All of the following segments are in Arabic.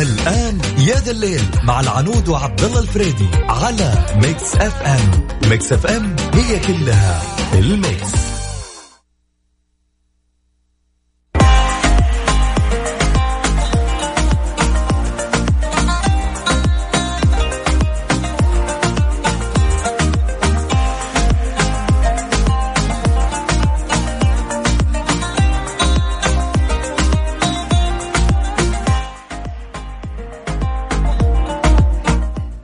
الآن يا ذا الليل مع العنود وعبد الله الفريدي على ميكس اف ام. ميكس اف ام هي كلها الميكس.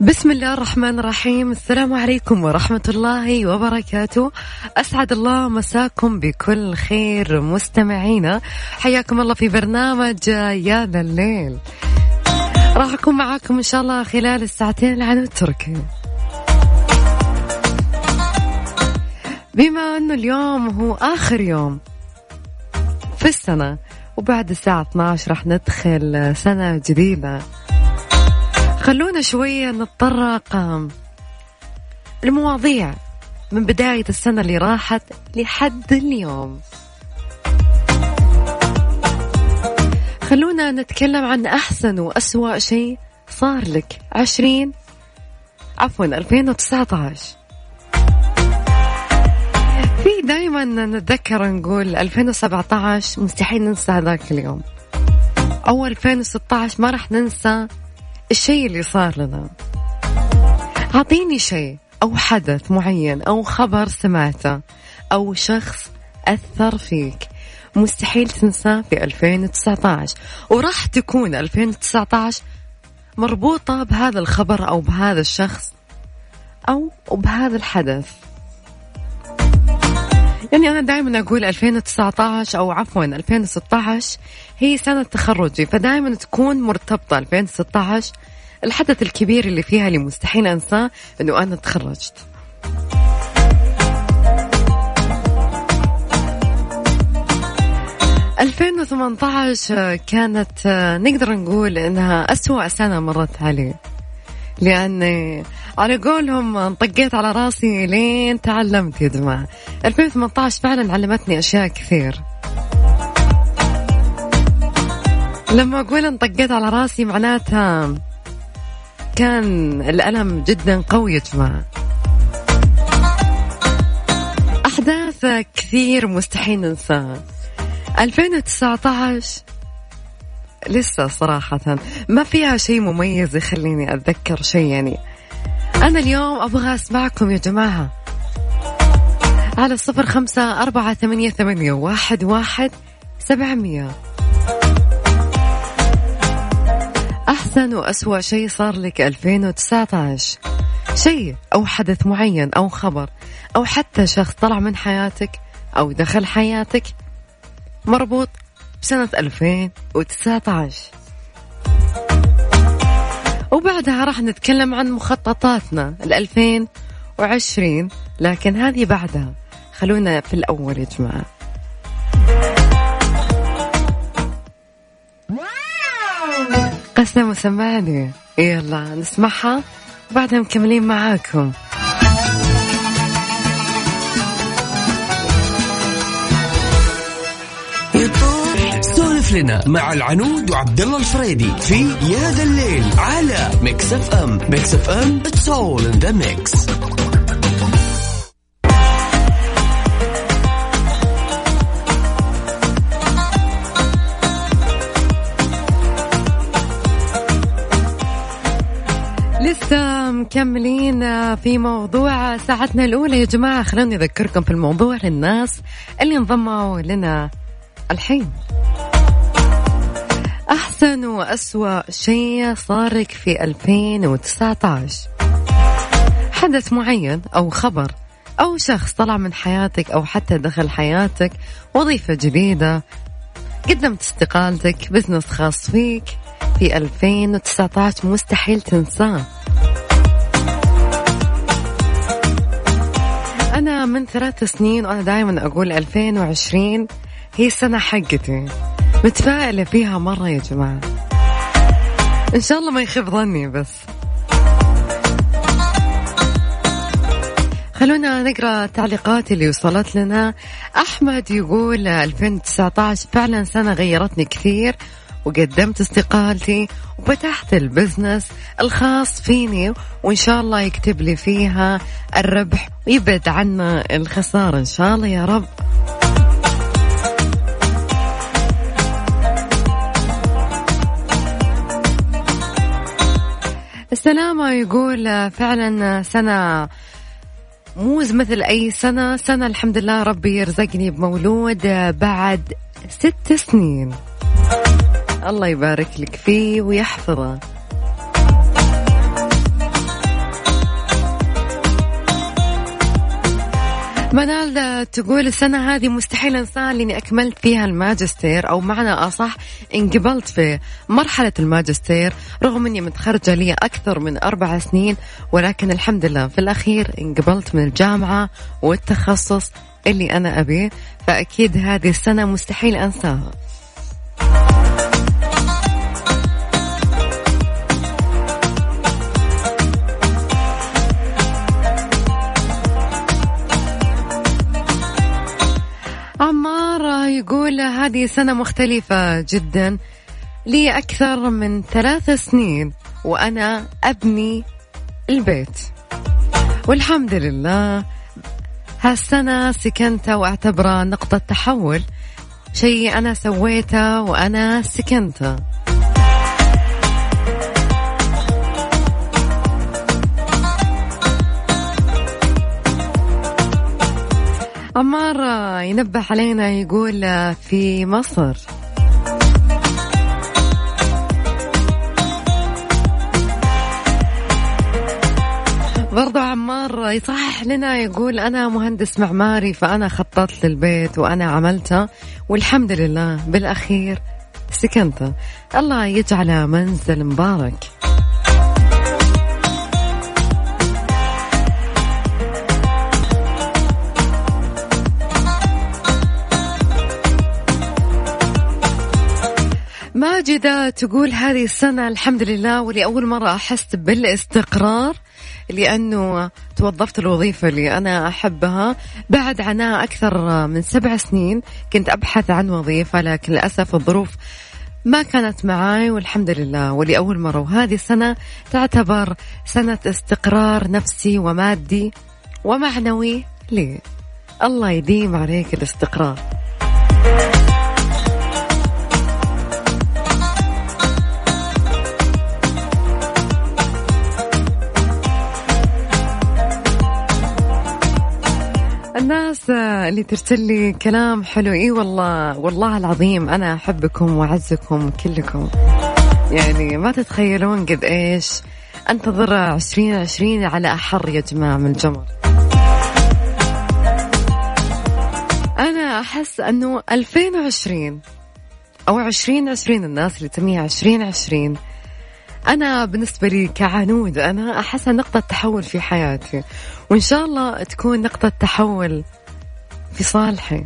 بسم الله الرحمن الرحيم. السلام عليكم ورحمة الله وبركاته. أسعد الله مساكم بكل خير مستمعينا، حياكم الله في برنامج يا ذا الليل. راح أكون معاكم إن شاء الله خلال الساعتين العنود التركي. بما أنه اليوم هو آخر يوم في السنة، وبعد الساعة 12 راح ندخل سنة جديدة، خلونا شوية نتطرق المواضيع من بداية السنة اللي راحت لحد اليوم. خلونا نتكلم عن أحسن وأسوأ شيء صار لك 2019. في دايما نتذكر نقول 2017 مستحيل ننسى هذاك اليوم، أو 2016 ما رح ننسى الشيء اللي صار لنا. أعطيني شيء أو حدث معين أو خبر سمعته أو شخص أثر فيك مستحيل تنساه في 2019، وراح تكون 2019 مربوطة بهذا الخبر أو بهذا الشخص أو بهذا الحدث. يعني أنا دائما أقول 2016 هي سنة تخرجي، فدائما تكون مرتبطة 2016 الحدث الكبير اللي فيها اللي مستحيل أنساه أنه أنا تخرجت. ألفين 2018 كانت نقدر نقول أنها أسوأ سنة مرت علي، لأني على قولهم انطقيت على راسي لين تعلمت يا جماعة. 2018 فعلا علمتني أشياء كثير. لما أقول انطقيت على راسي معناتها كان الألم جدا قوي يا جماعة. أحداث كثير مستحيل ننساها. 2019 لسه صراحة ما فيها شيء مميز يخليني أتذكر شيء. يعني أنا اليوم أبغى أسمعكم يا جماعة على 0548811700. أحسن وأسوأ شيء صار لك 2019، شيء أو حدث معين أو خبر أو حتى شخص طلع من حياتك أو دخل حياتك مربوط بسنة 2019. وبعدها راح نتكلم عن مخططاتنا 2020، لكن هذه بعدها. خلونا في الأول يا جماعة. قسم وسمعني، يلا نسمعها وبعدها مكملين معاكم. لنا مع العنود وعبد الله الفريدي في يا ذا الليل على ميكس اف ام. ميكس اف ام it's all in the mix. لسه مكملين في موضوع ساعتنا الأولى يا جماعة. خلوني أذكركم في الموضوع للناس اللي انضموا لنا الحين. أحسن وأسوأ شيء صارك في 2019، حدث معين أو خبر أو شخص طلع من حياتك أو حتى دخل حياتك، وظيفة جديدة، قدمت استقالتك، بزنس خاص فيك في 2019 مستحيل تنساه. أنا من 3 سنين وأنا دائما أقول 2020 هي السنة حقتي، متفائلة فيها مرة يا جماعة. إن شاء الله ما يخيب ظني. بس خلونا نقرأ التعليقات اللي وصلت لنا. أحمد يقول 2019 فعلا سنة غيرتني كثير وقدمت استقالتي وفتحت البزنس الخاص فيني، وإن شاء الله يكتب لي فيها الربح ويبعد عنا الخسارة إن شاء الله يا رب. السلامة يقول فعلا سنة موز مثل أي سنة، سنة الحمد لله ربي يرزقني بمولود بعد 6 سنين، الله يبارك لك فيه ويحفظه. منال تقول السنة هذه مستحيل أنساها لأني أكملت فيها الماجستير، أو معنى أصح انقبلت في مرحلة الماجستير رغم أني متخرجة لي أكثر من 4 سنين، ولكن الحمد لله في الأخير انقبلت من الجامعة والتخصص اللي أنا أبيه، فأكيد هذه السنة مستحيل أنساها. عمار يقول هذه سنة مختلفة جدا، لي أكثر من 3 سنين وأنا أبني البيت، والحمد لله هالسنة سكنتها وأعتبرها نقطة تحول، شيء أنا سويته وأنا سكنته. عمار ينبه علينا يقول في مصر. برضو عمار يصحح لنا يقول أنا مهندس معماري، فأنا خططت للبيت وأنا عملته والحمد لله بالأخير سكنته، الله يجعله منزل مبارك. ماجدة تقول هذه السنة الحمد لله ولأول مرة أحس بالاستقرار، لأنه توظفت الوظيفة اللي أنا أحبها بعد عناء أكثر من 7 سنين، كنت أبحث عن وظيفة لكن للأسف الظروف ما كانت معاي، والحمد لله ولأول مرة، وهذه السنة تعتبر سنة استقرار نفسي ومادي ومعنوي لي. الله يديم عليك الاستقرار. الناس اللي ترسل لي كلام حلو، اي والله والله العظيم انا احبكم واعزكم كلكم، يعني ما تتخيلون قد ايش انتظر 2020 على احر يا جماعه من الجمر. انا احس انه 2020 او 2020 الناس اللي تسميها 2020، أنا بالنسبة لي كعنود أنا أحسها نقطة تحول في حياتي، وإن شاء الله تكون نقطة تحول في صالحي.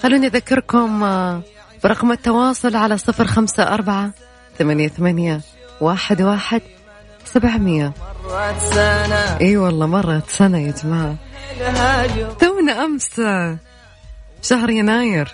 خلوني أذكركم برقم التواصل على 0548811700. إي والله مرت سنة يا جماعة، تونا أمس شهر يناير.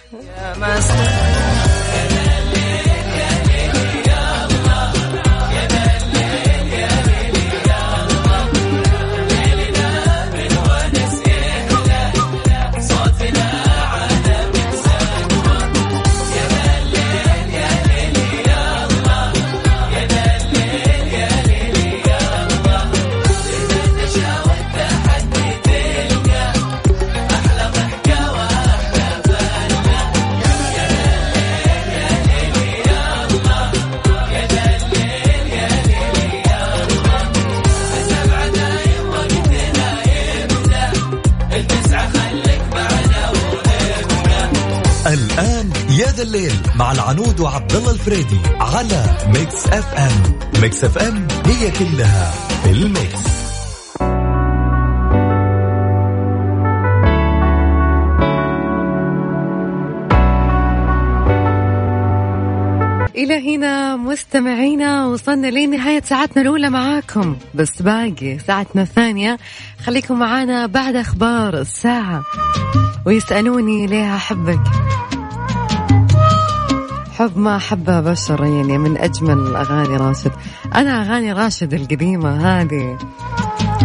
يا ذا الليل مع العنود وعبد الله الفريدي على ميكس اف ام. ميكس اف ام هي كلها في الميكس. إلى هنا مستمعينا وصلنا لنهاية ساعتنا الأولى معاكم، بس باقي ساعتنا الثانية خليكم معانا بعد أخبار الساعة. ويسألوني ليه أحبك، حب ما أحبه بشر، يعني من أجمل أغاني راشد. أنا أغاني راشد القديمة هذه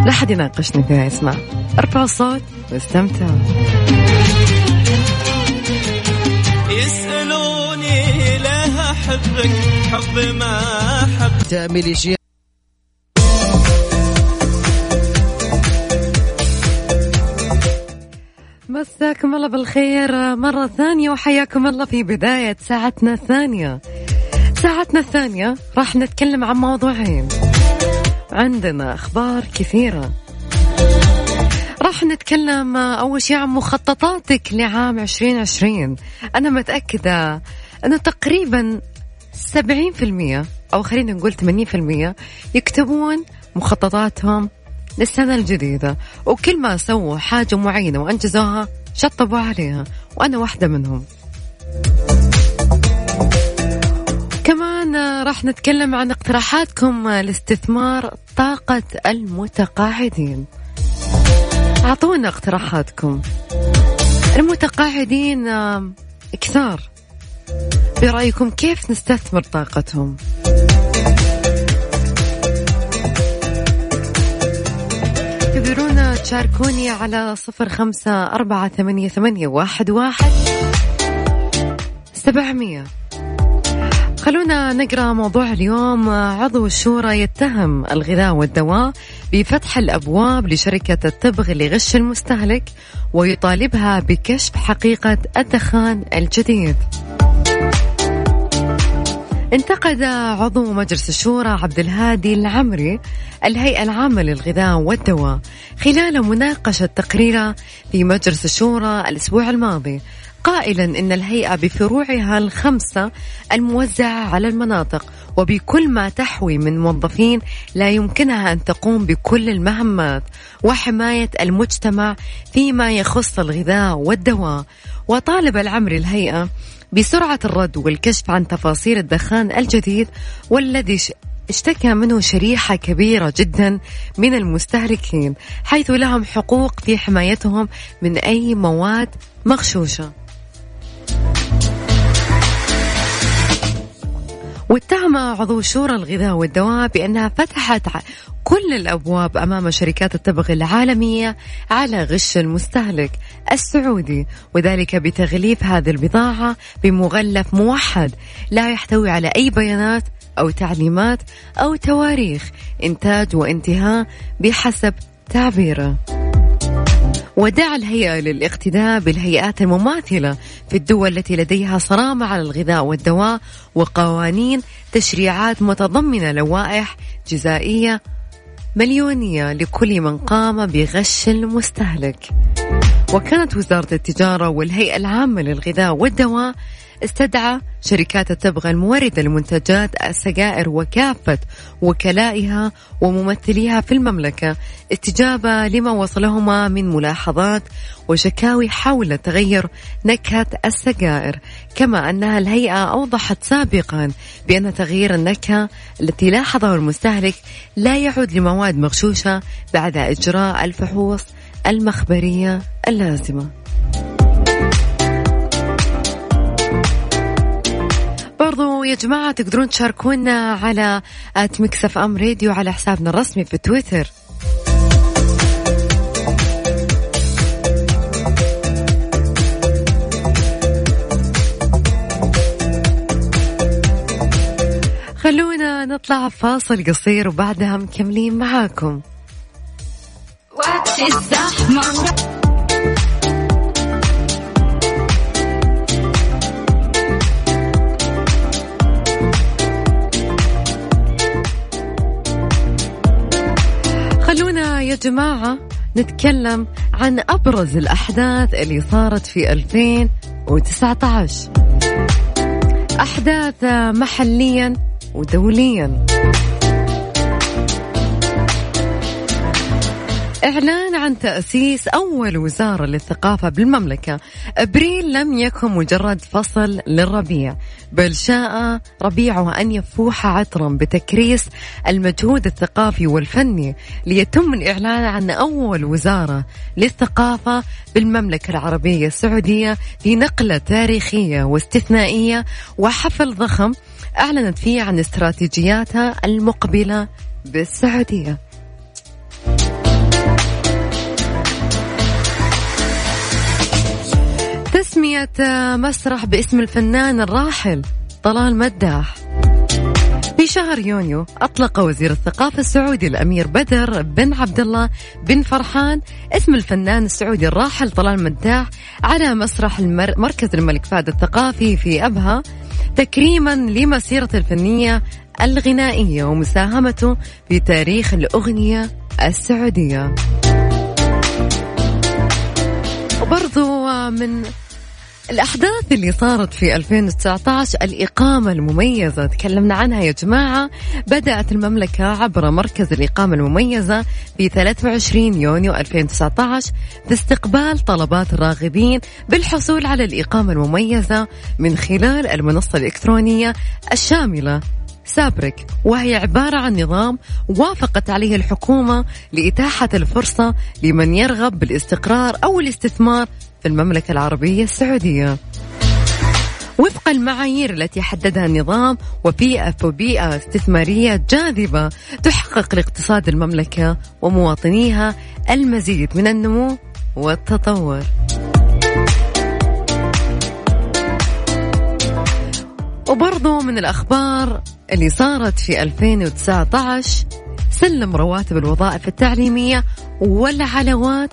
لا حد يناقشني فيها. اسمع، ارفع الصوت واستمتع. يسألوني ليه أحبك، حب ما أحب تعملي شي. مساكم الله بالخير مرة ثانية وحياكم الله في بداية ساعتنا الثانية. ساعتنا الثانية راح نتكلم عن موضوعين، عندنا أخبار كثيرة. راح نتكلم أول شيء عن مخططاتك لعام 2020. أنا متأكدة أنه تقريبا 70% أو خلينا نقول 80% يكتبون مخططاتهم للسنة الجديدة، وكل ما سووا حاجة معينة وأنجزوها شطبوا عليها، وأنا واحدة منهم. كمان راح نتكلم عن اقتراحاتكم لاستثمار طاقة المتقاعدين. أعطونا اقتراحاتكم. المتقاعدين كثار، برأيكم كيف نستثمر طاقتهم؟ تقدرون تشاركوني على 0548811700. خلونا نقرأ موضوع اليوم. عضو الشورى يتهم الغذاء والدواء بفتح الأبواب لشركة التبغ لغش المستهلك ويطالبها بكشف حقيقة الدخان الجديد. انتقد عضو مجلس الشورى عبد الهادي العمري الهيئة العامة للغذاء والدواء خلال مناقشة تقريره في مجلس الشورى الأسبوع الماضي، قائلا إن الهيئة بفروعها الخمسة الموزعة على المناطق وبكل ما تحوي من موظفين لا يمكنها أن تقوم بكل المهمات وحماية المجتمع فيما يخص الغذاء والدواء. وطالب العمري الهيئة بسرعة الرد والكشف عن تفاصيل الدخان الجديد والذي اشتكى منه شريحة كبيرة جدا من المستهلكين، حيث لهم حقوق في حمايتهم من أي مواد مغشوشة. واتهم عضو شورى الغذاء والدواء بأنها فتحت كل الأبواب أمام شركات التبغ العالمية على غش المستهلك السعودي، وذلك بتغليف هذه البضاعة بمغلف موحد لا يحتوي على أي بيانات أو تعليمات أو تواريخ إنتاج وانتهاء بحسب تعبيره. ودعا الهيئة للاقتداء بالهيئات المماثلة في الدول التي لديها صرامة على الغذاء والدواء وقوانين تشريعات متضمنة لوائح جزائية مليونية لكل من قام بغش المستهلك. وكانت وزارة التجارة والهيئة العامة للغذاء والدواء استدعى شركات التبغ الموردة لمنتجات السجائر وكافة وكلائها وممثليها في المملكة استجابة لما وصلهما من ملاحظات وشكاوي حول تغير نكهة السجائر، كما أنها الهيئة أوضحت سابقا بأن تغيير النكهة التي لاحظه المستهلك لا يعود لمواد مغشوشة بعد إجراء الفحوص المخبرية اللازمة. برضو يا جماعة تقدرون تشاركونا على ميكس اف ام راديو على حسابنا الرسمي في تويتر. خلونا نطلع فاصل قصير وبعدها مكملين معاكم. خلونا يا جماعة نتكلم عن أبرز الأحداث اللي صارت في 2019، أحداث محليا ودوليا. إعلان عن تأسيس أول وزارة للثقافة بالمملكة. أبريل لم يكن مجرد فصل للربيع، بل شاء ربيعه أن يفوح عطرا بتكريس المجهود الثقافي والفني، ليتم الإعلان عن أول وزارة للثقافة بالمملكة العربية السعودية في نقلة تاريخية واستثنائية وحفل ضخم أعلنت فيه عن استراتيجياتها المقبلة بالسعودية. تسمية مسرح باسم الفنان الراحل طلال مداح. في شهر يونيو أطلق وزير الثقافة السعودي الأمير بدر بن عبد الله بن فرحان اسم الفنان السعودي الراحل طلال مداح على مسرح مركز الملك فهد الثقافي في أبها، تكريما لمسيرته الفنية الغنائية ومساهمته في تاريخ الأغنية السعودية. وبرضو من الأحداث اللي صارت في 2019 الإقامة المميزة، تكلمنا عنها يا جماعة. بدأت المملكة عبر مركز الإقامة المميزة في 23 يونيو 2019 باستقبال طلبات الراغبين بالحصول على الإقامة المميزة من خلال المنصة الإلكترونية الشاملة سابرك، وهي عبارة عن نظام وافقت عليه الحكومة لإتاحة الفرصة لمن يرغب بالاستقرار أو الاستثمار في المملكة العربية السعودية وفق المعايير التي حددها النظام، وبيئة استثمارية جاذبة تحقق لاقتصاد المملكة ومواطنيها المزيد من النمو والتطور. وبرضو من الأخبار اللي صارت في 2019 سلم رواتب الوظائف التعليمية والعلوات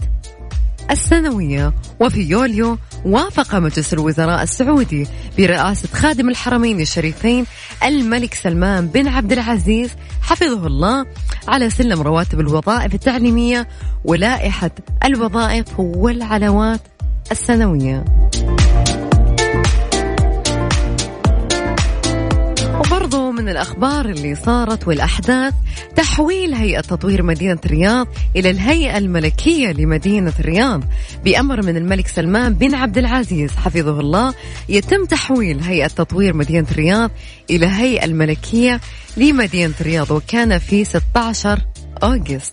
السنوية. وفي يوليو وافق مجلس الوزراء السعودي برئاسة خادم الحرمين الشريفين الملك سلمان بن عبد العزيز حفظه الله على سلم رواتب الوظائف التعليمية ولائحة الوظائف والعلوات السنوية. وبرضو من الأخبار اللي صارت والأحداث تحويل هيئة تطوير مدينة الرياض إلى الهيئة الملكية لمدينة الرياض بأمر من الملك سلمان بن عبد العزيز حفظه الله. يتم تحويل هيئة تطوير مدينة الرياض إلى هيئة الملكية لمدينة الرياض، وكان في 16 أغسطس.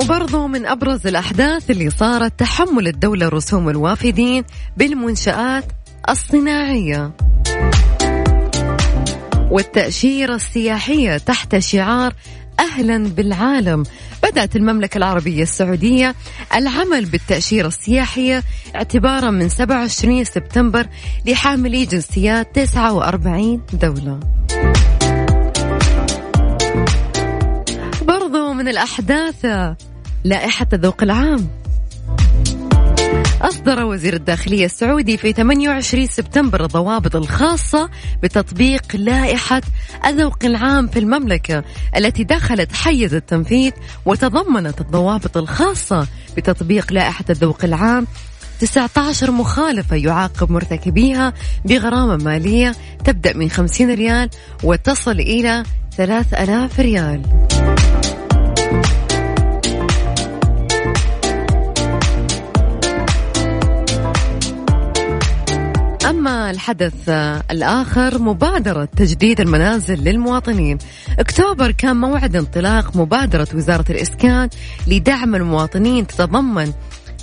وبرضو من أبرز الأحداث اللي صارت تحمل الدولة رسوم الوافدين بالمنشآت الصناعية والتأشيرة السياحية تحت شعار أهلا بالعالم. بدأت المملكة العربية السعودية العمل بالتأشيرة السياحية اعتبارا من 27 سبتمبر لحاملي جنسيات 49 دولة. برضو من الأحداث لائحة الذوق العام. أصدر وزير الداخلية السعودي في 28 سبتمبر الضوابط الخاصة بتطبيق لائحة الذوق العام في المملكة، التي دخلت حيز التنفيذ وتضمنت الضوابط الخاصة بتطبيق لائحة الذوق العام 19 مخالفة يعاقب مرتكبيها بغرامة مالية تبدأ من 50 ريال وتصل إلى 3000 ريال. أما الحدث الآخر مبادرة تجديد المنازل للمواطنين. أكتوبر كان موعد انطلاق مبادرة وزارة الإسكان لدعم المواطنين، تتضمن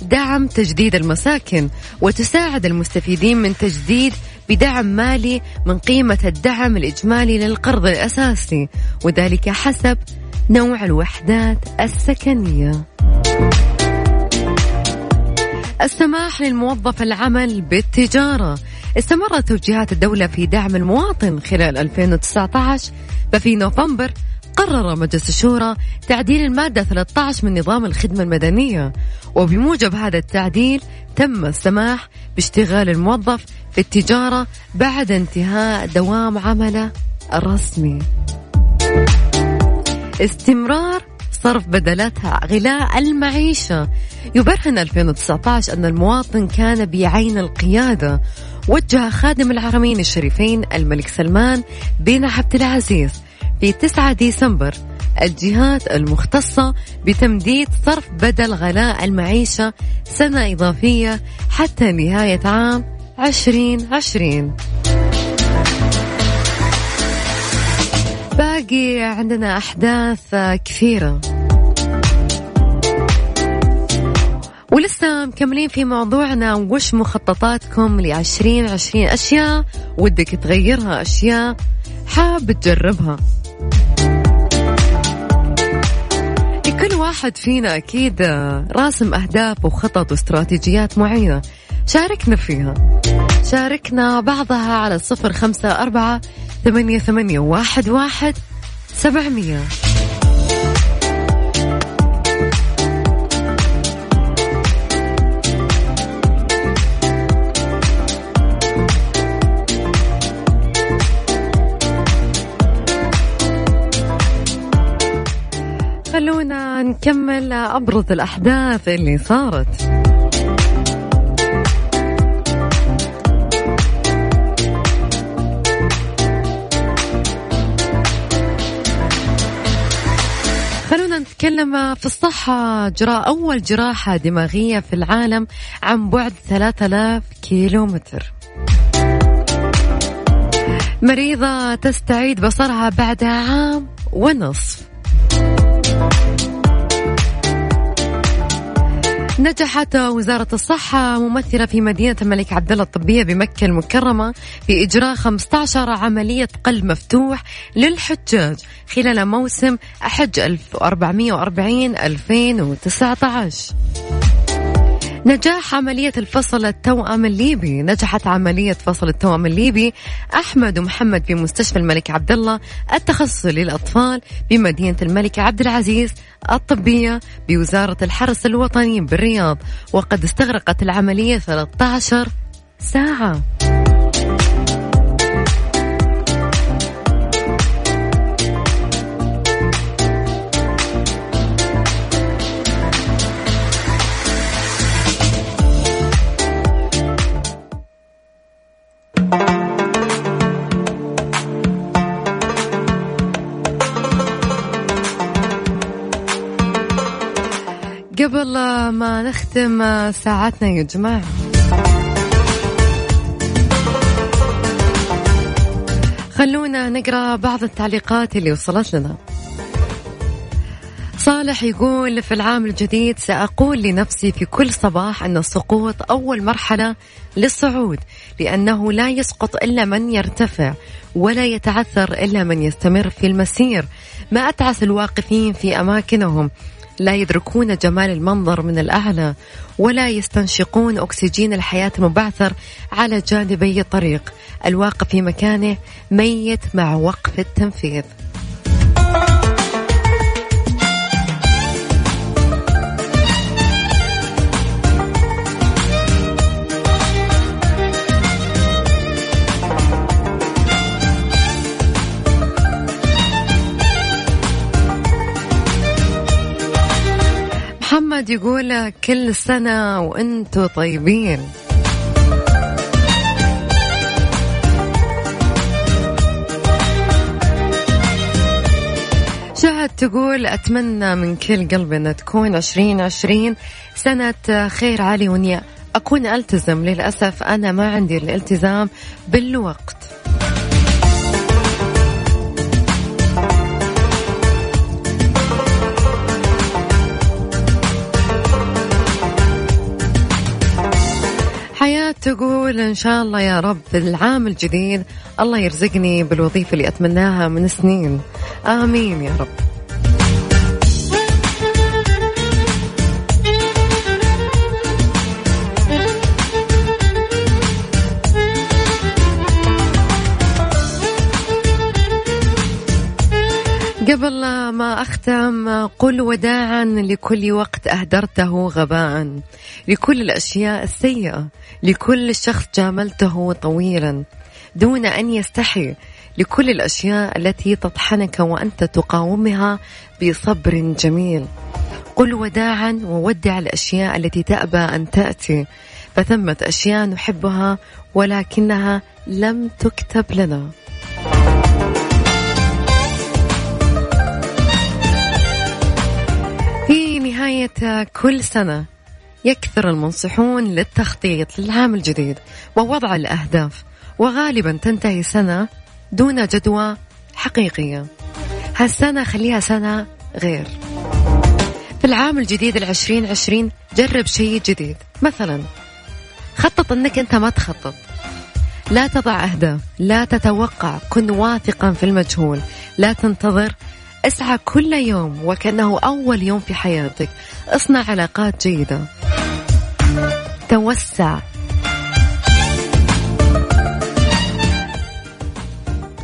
دعم تجديد المساكن وتساعد المستفيدين من تجديد بدعم مالي من قيمة الدعم الإجمالي للقرض الأساسي، وذلك حسب نوع الوحدات السكنية. السماح للموظف العمل بالتجارة. استمرت توجيهات الدولة في دعم المواطن خلال 2019، ففي نوفمبر قرر مجلس الشورى تعديل المادة 13 من نظام الخدمة المدنية، وبموجب هذا التعديل تم السماح باشتغال الموظف في التجارة بعد انتهاء دوام عمله الرسمي. استمرار صرف بدلاتها غلاء المعيشة. يبرهن 2019 أن المواطن كان بعين القيادة. وجه خادم الحرمين الشريفين الملك سلمان بن عبد العزيز في 9 ديسمبر الجهات المختصة بتمديد صرف بدل غلاء المعيشة سنة إضافية حتى نهاية عام 2020. باقي عندنا أحداث كثيرة ولسه مكملين في موضوعنا. وش مخططاتكم ل2020؟ أشياء ودك تغيرها، أشياء حاب تجربها. كل واحد فينا أكيد راسم أهداف وخطط واستراتيجيات معينة، شاركنا فيها، شاركنا بعضها على 0548811700. خلونا نكمل أبرز الأحداث اللي صارت. خلونا نتكلم في الصحة. جرى أول جراحة دماغية في العالم عن بعد 3000 كيلومتر. مريضة تستعيد بصرها بعد عام ونصف. نجحت وزارة الصحة ممثلة في مدينة الملك عبد الله الطبية بمكة المكرمة في إجراء 15 عملية قلب مفتوح للحجاج خلال موسم حج 1440-2019. نجاح عملية الفصل التوأم الليبي. نجحت عملية فصل التوأم الليبي أحمد ومحمد في مستشفى الملك عبد الله التخصصي للأطفال بمدينة الملك عبد العزيز الطبية بوزارة الحرس الوطني بالرياض، وقد استغرقت العملية 13 ساعة. قبل ما نختم ساعتنا يا جماعة، خلونا نقرأ بعض التعليقات اللي وصلت لنا. صالح يقول في العام الجديد سأقول لنفسي في كل صباح أن السقوط أول مرحلة للصعود، لأنه لا يسقط إلا من يرتفع، ولا يتعثر إلا من يستمر في المسير. ما أتعس الواقفين في أماكنهم، لا يدركون جمال المنظر من الأعلى، ولا يستنشقون أكسجين الحياة المبعثر على جانبي الطريق. الواقف في مكانه ميت مع وقف التنفيذ. محمد يقول كل سنة وأنتوا طيبين. شهد تقول أتمنى من كل قلبي أن تكون 2020 سنة خير علي ونيا، أكون ألتزم. للأسف أنا ما عندي الالتزام بالوقت. تقول إن شاء الله يا رب العام الجديد الله يرزقني بالوظيفة اللي أتمناها من سنين، آمين يا رب. قبل ما أختم، قل وداعا لكل وقت أهدرته غباء، لكل الأشياء السيئة، لكل شخص جاملته طويلا، دون أن يستحي لكل الأشياء التي تطحنك وأنت تقاومها بصبر جميل. قل وداعا وودع الأشياء التي تأبى أن تأتي، فثمة أشياء نحبها ولكنها لم تكتب لنا. في نهاية كل سنة يكثر المنصحون للتخطيط للعام الجديد ووضع الأهداف، وغالبا تنتهي سنة دون جدوى حقيقية. هالسنة خليها سنة غير. في العام الجديد 2020 جرب شيء جديد، مثلا خطط أنك أنت ما تخطط، لا تضع أهداف، لا تتوقع، كن واثقا في المجهول، لا تنتظر، اسعى كل يوم وكأنه أول يوم في حياتك، اصنع علاقات جيدة، توسع.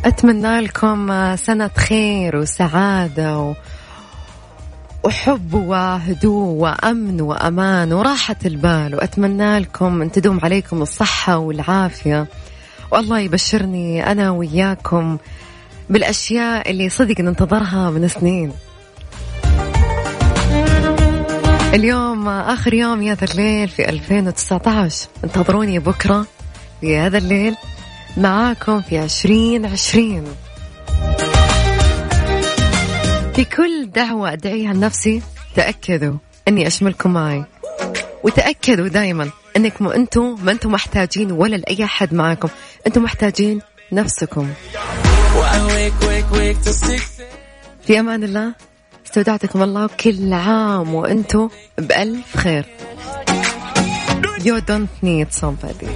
أتمنى لكم سنة خير وسعادة وحب وهدوء وأمن وأمان وراحة البال، وأتمنى لكم أن تدوم عليكم الصحة والعافية، والله يبشرني أنا وياكم بالأشياء اللي صدق ننتظرها من سنين. اليوم آخر يوم يا ذا الليل في 2019، انتظروني بكرة في هذا الليل معاكم في 2020. في كل دعوة أدعيها لنفسي تأكدوا أني أشملكم معي، وتأكدوا دايما أنكم أنتم ما أنتم محتاجين ولا لأي أحد معاكم، أنتم محتاجين نفسكم. في أمان الله، استودعتكم الله، كل عام وأنتم بألف خير. You don't need somebody.